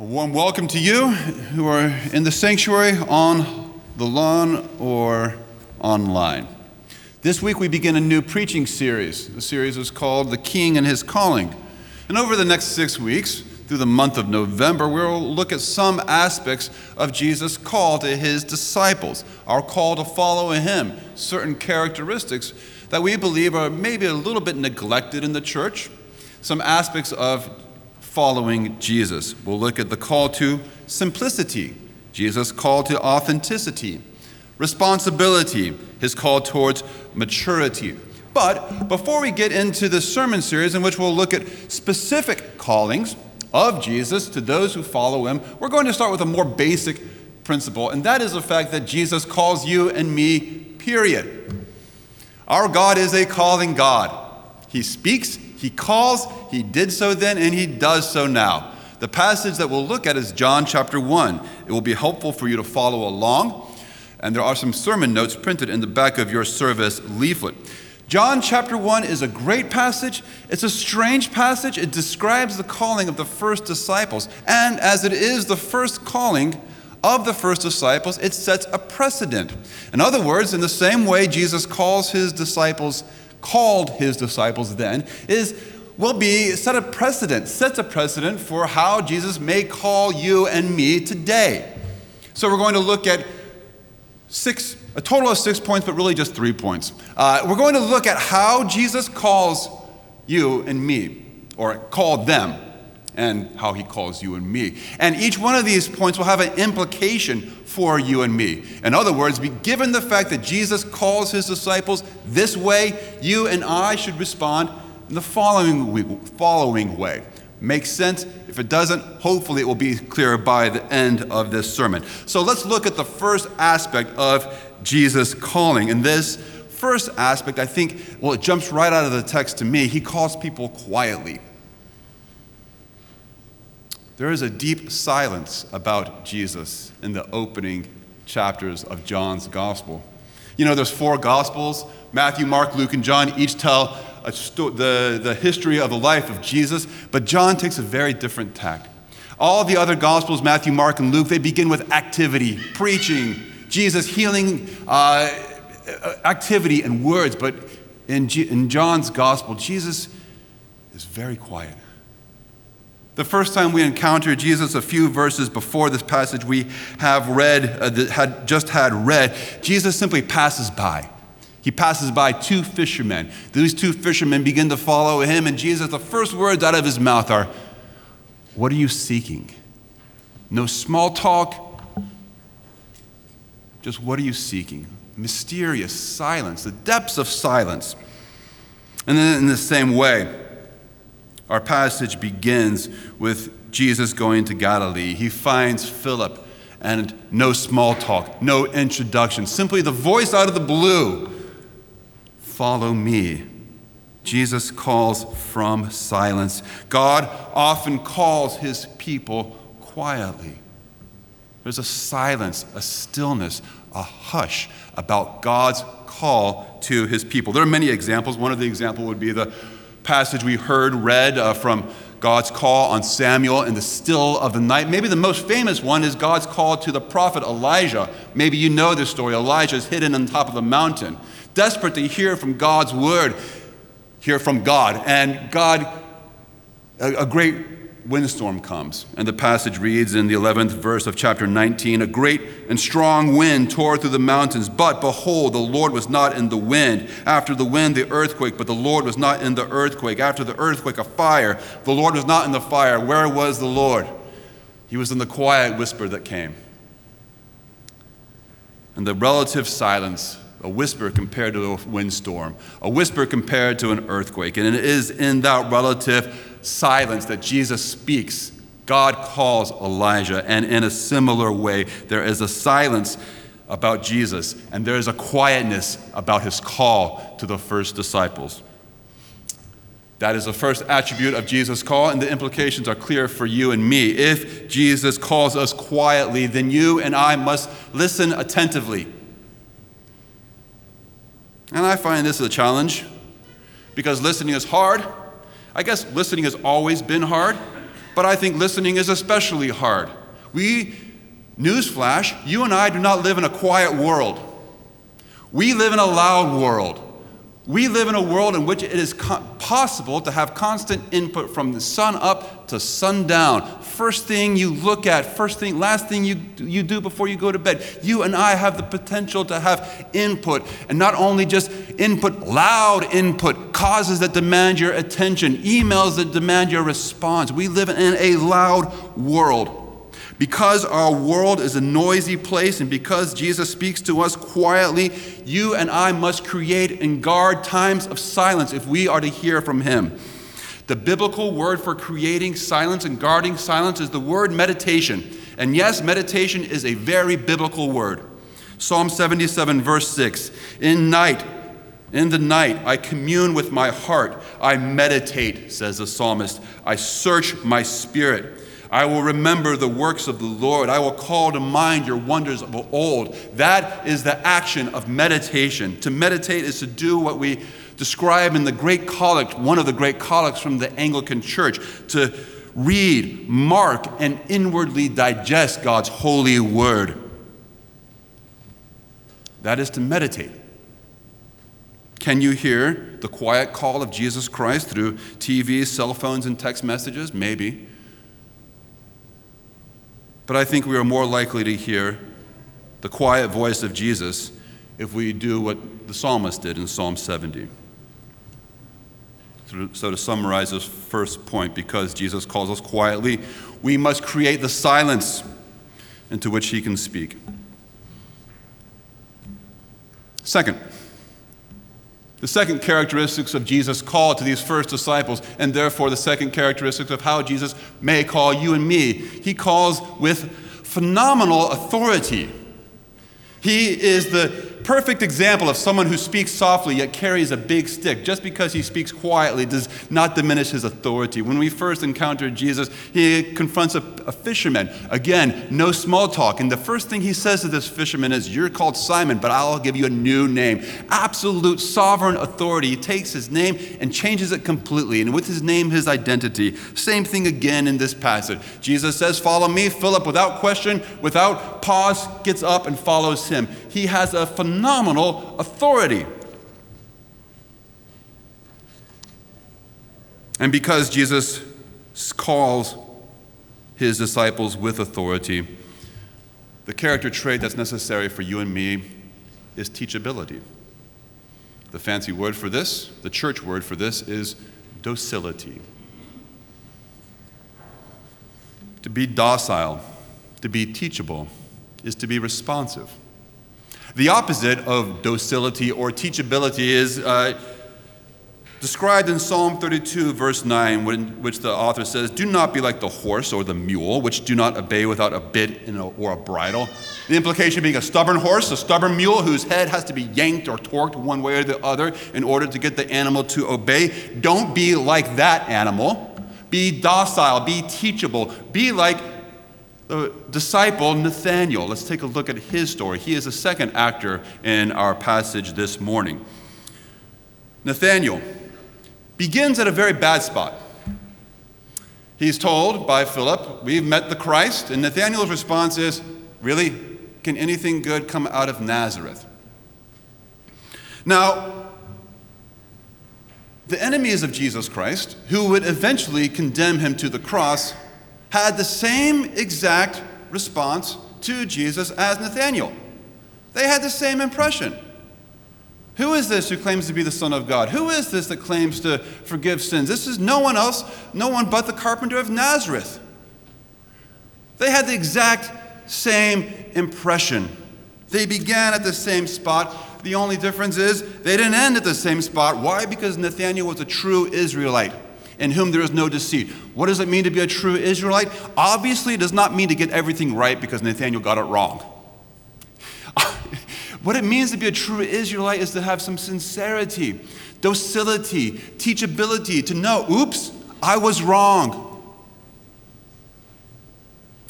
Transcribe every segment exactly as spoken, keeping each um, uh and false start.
A warm welcome to you who are in the sanctuary, on the lawn, or online. This week we begin a new preaching series. The series is called The King and His Calling. And over the next six weeks, through the month of November, we'll look at some aspects of Jesus' call to his disciples, our call to follow him, certain characteristics that we believe are maybe a little bit neglected in the church, some aspects of following Jesus. We'll look at the call to simplicity, Jesus' call to authenticity, responsibility, his call towards maturity. But before we get into the sermon series, in which we'll look at specific callings of Jesus to those who follow him, we're going to start with a more basic principle, and that is the fact that Jesus calls you and me, period. Our God is a calling God. He speaks, he calls, he did so then, and he does so now. The passage that we'll look at is John chapter one. It will be helpful for you to follow along, and there are some sermon notes printed in the back of your service leaflet. John chapter one is a great passage. It's a strange passage. It describes the calling of the first disciples, and as it is the first calling of the first disciples, it sets a precedent. In other words, in the same way Jesus calls his disciples called his disciples then, is will be set a precedent, sets a precedent for how Jesus may call you and me today. So we're going to look at six, a total of six points, but really just three points. Uh, we're going to look at how Jesus calls you and me, or called them, and how he calls you and me. And each one of these points will have an implication for you and me. In other words, given the fact that Jesus calls his disciples this way, you and I should respond in the following, following way. Makes sense? If it doesn't, hopefully it will be clear by the end of this sermon. So let's look at the first aspect of Jesus' calling. And this first aspect, I think, well, it jumps right out of the text to me. He calls people quietly. There is a deep silence about Jesus in the opening chapters of John's gospel. You know, there's four gospels, Matthew, Mark, Luke, and John, each tell a sto- the, the history of the life of Jesus, but John takes a very different tack. All the other gospels, Matthew, Mark, and Luke, they begin with activity, preaching, Jesus healing, uh, activity and words, but in, G- in John's gospel, Jesus is very quiet. The first time we encounter Jesus, a few verses before this passage we have read, uh, that had just had read, Jesus simply passes by. He passes by two fishermen. These two fishermen begin to follow him, and Jesus, the first words out of his mouth are, "What are you seeking?" No small talk, just what are you seeking? Mysterious silence, the depths of silence. And then in the same way, our passage begins with Jesus going to Galilee. He finds Philip, and no small talk, no introduction, simply the voice out of the blue, "Follow me." Jesus calls from silence. God often calls his people quietly. There's a silence, a stillness, a hush about God's call to his people. There are many examples. One of the examples would be the passage we heard read uh, from God's call on Samuel in the still of the night. Maybe the most famous one is God's call to the prophet Elijah. Maybe you know this story. Elijah is hidden on top of a mountain, desperate to hear from God's word, hear from God. And God, a, a great windstorm comes. And the passage reads in the eleventh verse of chapter nineteen, "A great and strong wind tore through the mountains, but behold, the Lord was not in the wind. After the wind, the earthquake, but the Lord was not in the earthquake. After the earthquake, a fire. The Lord was not in the fire. Where was the Lord? He was in the quiet whisper that came." And the relative silence, a whisper compared to a windstorm, a whisper compared to an earthquake. And it is in that relative silence that Jesus speaks. God calls Elijah, and in a similar way, there is a silence about Jesus, and there is a quietness about his call to the first disciples. That is the first attribute of Jesus' call, and the implications are clear for you and me. If Jesus calls us quietly, then you and I must listen attentively. And I find this a challenge, because listening is hard. I guess listening has always been hard, but I think listening is especially hard. We, newsflash, you and I do not live in a quiet world. We live in a loud world. We live in a world in which it is possible to have constant input from the sun up to sundown. First thing you look at, first thing, last thing you, you do before you go to bed. You and I have the potential to have input, and not only just input, loud input, causes that demand your attention, emails that demand your response. We live in a loud world. Because our world is a noisy place and because Jesus speaks to us quietly, you and I must create and guard times of silence if we are to hear from him. The biblical word for creating silence and guarding silence is the word meditation. And yes, meditation is a very biblical word. Psalm seventy-seven, verse six, in night, in the night, I commune with my heart. I meditate, says the psalmist. I search my spirit. I will remember the works of the Lord. I will call to mind your wonders of old. That is the action of meditation. To meditate is to do what we describe in the Great Collect, one of the Great Collects from the Anglican Church, to read, mark, and inwardly digest God's holy word. That is to meditate. Can you hear the quiet call of Jesus Christ through T V, cell phones, and text messages? Maybe. But I think we are more likely to hear the quiet voice of Jesus if we do what the psalmist did in Psalm seventy. So to summarize this first point, because Jesus calls us quietly, we must create the silence into which he can speak. Second, the second characteristics of Jesus' call to these first disciples, and therefore the second characteristics of how Jesus may call you and me. He calls with phenomenal authority. He is the perfect example of someone who speaks softly yet carries a big stick. Just because he speaks quietly does not diminish his authority. When we first encountered Jesus, he confronts a, a fisherman. Again, no small talk. And the first thing he says to this fisherman is, "You're called Simon, but I'll give you a new name." Absolute sovereign authority. He takes his name and changes it completely. And with his name, his identity. Same thing again in this passage. Jesus says, "Follow me." Philip, without question, without pause, gets up and follows him. He has a phenomenal Phenomenal authority. And because Jesus calls his disciples with authority, the character trait that's necessary for you and me is teachability. The fancy word for this, the church word for this, is docility. To be docile, to be teachable, is to be responsive. The opposite of docility or teachability is uh, described in Psalm thirty-two, verse nine, when, which the author says, "Do not be like the horse or the mule, which do not obey without a bit a, or a bridle." The implication being a stubborn horse, a stubborn mule whose head has to be yanked or torqued one way or the other in order to get the animal to obey. Don't be like that animal. Be docile, be teachable, be like the disciple Nathanael. Let's take a look at his story. He is the second actor in our passage this morning. Nathanael begins at a very bad spot. He's told by Philip, "We've met the Christ," and Nathanael's response is, "Really? Can anything good come out of Nazareth?" Now, the enemies of Jesus Christ, who would eventually condemn him to the cross, had the same exact response to Jesus as Nathanael. They had the same impression. Who is this who claims to be the Son of God? Who is this that claims to forgive sins? This is no one else, no one but the carpenter of Nazareth. They had the exact same impression. They began at the same spot. The only difference is they didn't end at the same spot. Why? Because Nathanael was a true Israelite, in whom there is no deceit. What does it mean to be a true Israelite? Obviously, it does not mean to get everything right because Nathanael got it wrong. What it means to be a true Israelite is to have some sincerity, docility, teachability, to know, oops, I was wrong.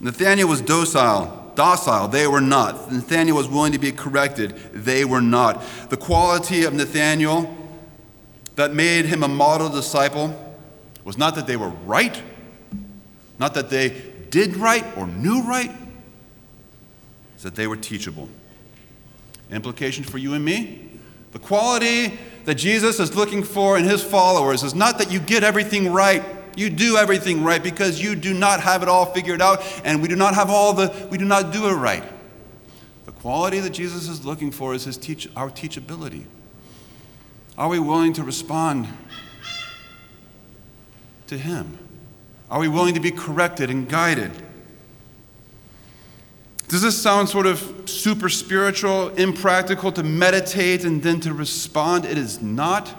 Nathanael was docile, docile, they were not. Nathanael was willing to be corrected, they were not. The quality of Nathanael that made him a model disciple was not that they were right, Not that they did right or knew right, it's that they were teachable. Implications for you and me? The quality that Jesus is looking for in his followers is not that you get everything right. You do everything right, because you do not have it all figured out, and we do not have all the, we do not do it right. The quality that Jesus is looking for is his teach, our teachability. Are we willing to respond to him? Are we willing to be corrected and guided? Does this sound sort of super spiritual, impractical, to meditate and then to respond? It is not.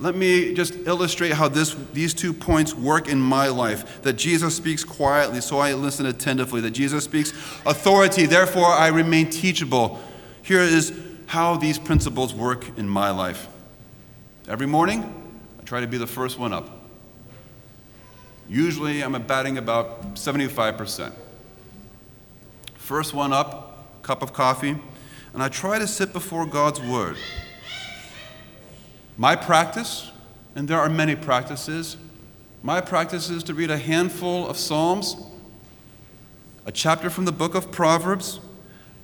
Let me just illustrate how this, these two points work in my life. That Jesus speaks quietly, so I listen attentively. That Jesus speaks authority, therefore I remain teachable. Here is how these principles work in my life. Every morning, I try to be the first one up. Usually, I'm batting about seventy-five percent. First one up, cup of coffee, and I try to sit before God's word. My practice, and there are many practices, my practice is to read a handful of Psalms, a chapter from the book of Proverbs,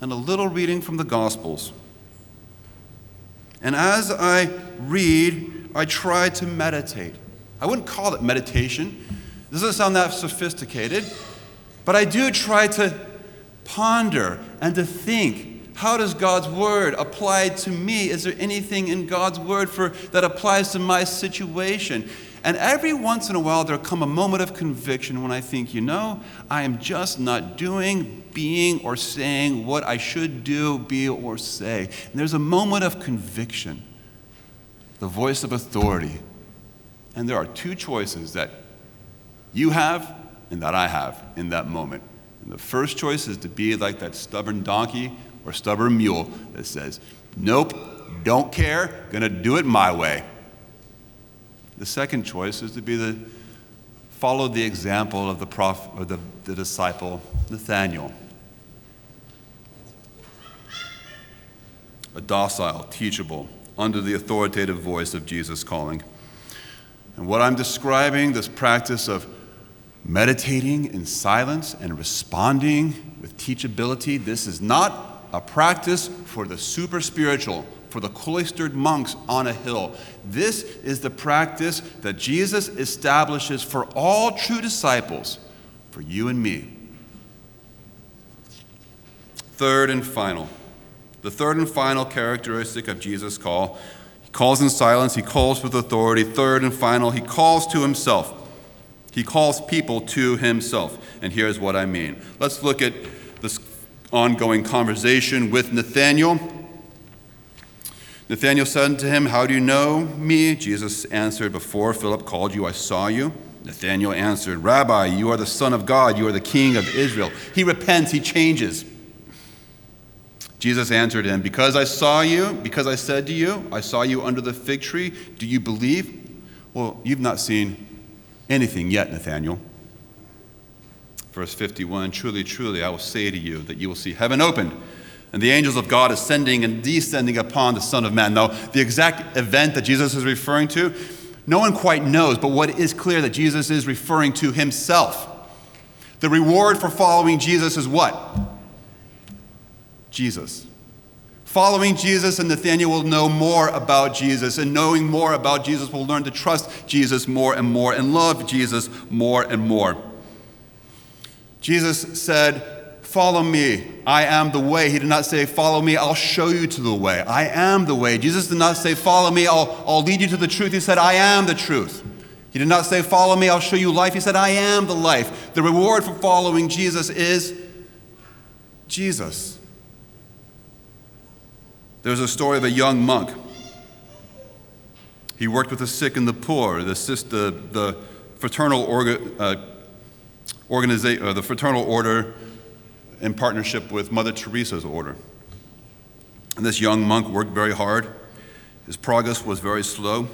and a little reading from the Gospels. And as I read, I try to meditate. I wouldn't call it meditation. It doesn't sound that sophisticated, but I do try to ponder and to think, how does God's word apply to me? Is there anything in God's word for that applies to my situation? And every once in a while, there'll come a moment of conviction when I think, you know, I am just not doing, being, or saying what I should do, be, or say. And there's a moment of conviction, the voice of authority. And there are two choices that you have and that I have in that moment. And the first choice is to be like that stubborn donkey or stubborn mule that says, nope, don't care, gonna do it my way. The second choice is to be the, follow the example of the prophet, or the, the disciple, Nathaniel. A docile, teachable, under the authoritative voice of Jesus calling. And what I'm describing, this practice of meditating in silence and responding with teachability, this is not a practice for the super spiritual, for the cloistered monks on a hill. This is the practice that Jesus establishes for all true disciples, for you and me. Third and final. The third and final characteristic of Jesus' call. He calls in silence, he calls with authority. Third and final, he calls to himself. He calls people to himself, and here's what I mean. Let's look at this ongoing conversation with Nathanael. Nathanael said to him, how do you know me? Jesus answered, before Philip called you, I saw you. Nathanael answered, Rabbi, you are the Son of God. You are the King of Israel. He repents. He changes. Jesus answered him, because I saw you, because I said to you, I saw you under the fig tree, do you believe? Well, you've not seen anything yet, Nathanael. Verse fifty-one, truly, truly, I will say to you that you will see heaven opened and the angels of God ascending and descending upon the Son of Man. Now, the exact event that Jesus is referring to, no one quite knows, but what is clear that Jesus is referring to himself. The reward for following Jesus is what? Jesus. Following Jesus, and Nathanael will know more about Jesus, and knowing more about Jesus will learn to trust Jesus more and more and love Jesus more and more. Jesus said, follow me, I am the way. He did not say, follow me, I'll show you to the way. I am the way. Jesus did not say, follow me, I'll, I'll lead you to the truth. He said, I am the truth. He did not say, follow me, I'll show you life. He said, I am the life. The reward for following Jesus is Jesus. There's a story of a young monk. He worked with the sick and the poor, the the, the fraternal orga, uh, organiza- uh, the fraternal order in partnership with Mother Teresa's order. And this young monk worked very hard. His progress was very slow.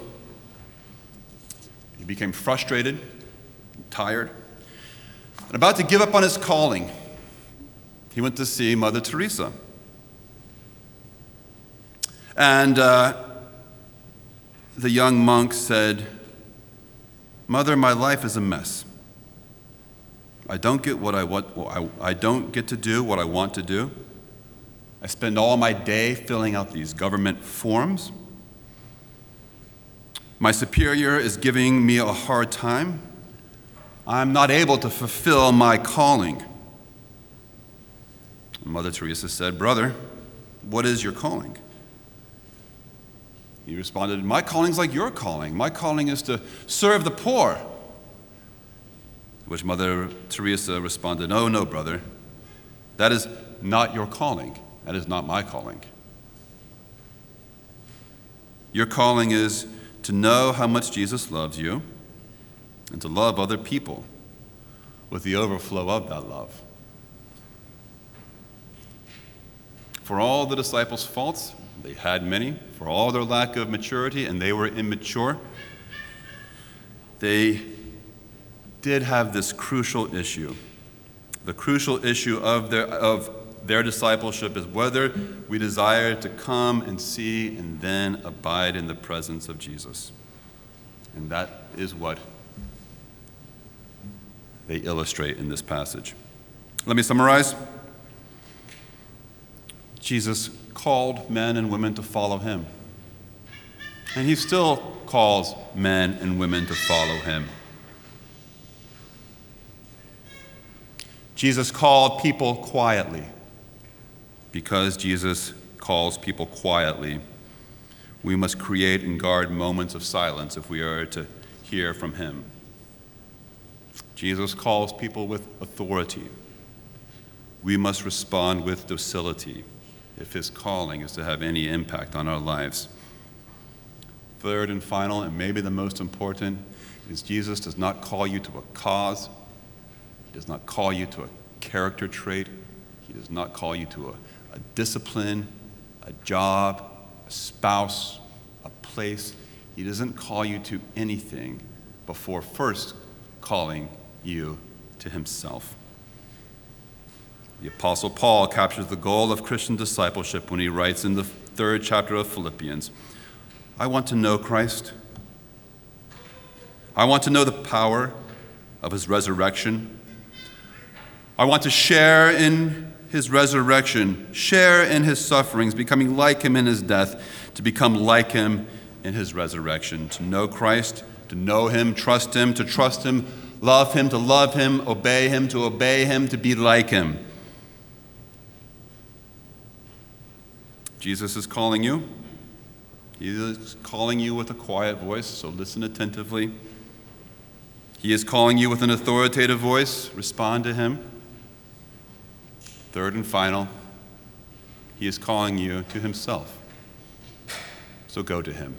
He became frustrated, tired, and about to give up on his calling. He went to see Mother Teresa. And uh, the young monk said, Mother, my life is a mess. I don't get what I what I, I don't get to do what I want to do. I spend all my day filling out these government forms. My superior is giving me a hard time. I'm not able to fulfill my calling. Mother Teresa said, "Brother, what is your calling?" He responded, "My calling's like your calling. My calling is to serve the poor." To which Mother Teresa responded, "Oh, no, brother. That is not your calling. That is not my calling. Your calling is to know how much Jesus loves you and to love other people with the overflow of that love." For all the disciples' faults, they had many. For all their lack of maturity, and they were immature, they did have this crucial issue. The crucial issue of their, of their discipleship is whether we desire to come and see and then abide in the presence of Jesus. And that is what they illustrate in this passage. Let me summarize. Jesus called men and women to follow him. And he still calls men and women to follow him. Jesus called people quietly. Because Jesus calls people quietly, we must create and guard moments of silence if we are to hear from him. Jesus calls people with authority. We must respond with docility if his calling is to have any impact on our lives. Third and final, and maybe the most important, is Jesus does not call you to a cause. He does not call you to a character trait. He does not call you to a, a discipline, a job, a spouse, a place. He doesn't call you to anything before first calling you to himself. The Apostle Paul captures the goal of Christian discipleship when he writes in the third chapter of Philippians, "I want to know Christ. I want to know the power of his resurrection. I want to share in his resurrection, share in his sufferings, becoming like him in his death, to become like him in his resurrection, to know Christ, to know him, trust him, to trust him, love him, to love him, obey him, to obey him, to be like him." Jesus is calling you. He is calling you with a quiet voice, so listen attentively. He is calling you with an authoritative voice. Respond to him. Third and final, he is calling you to himself. So go to him.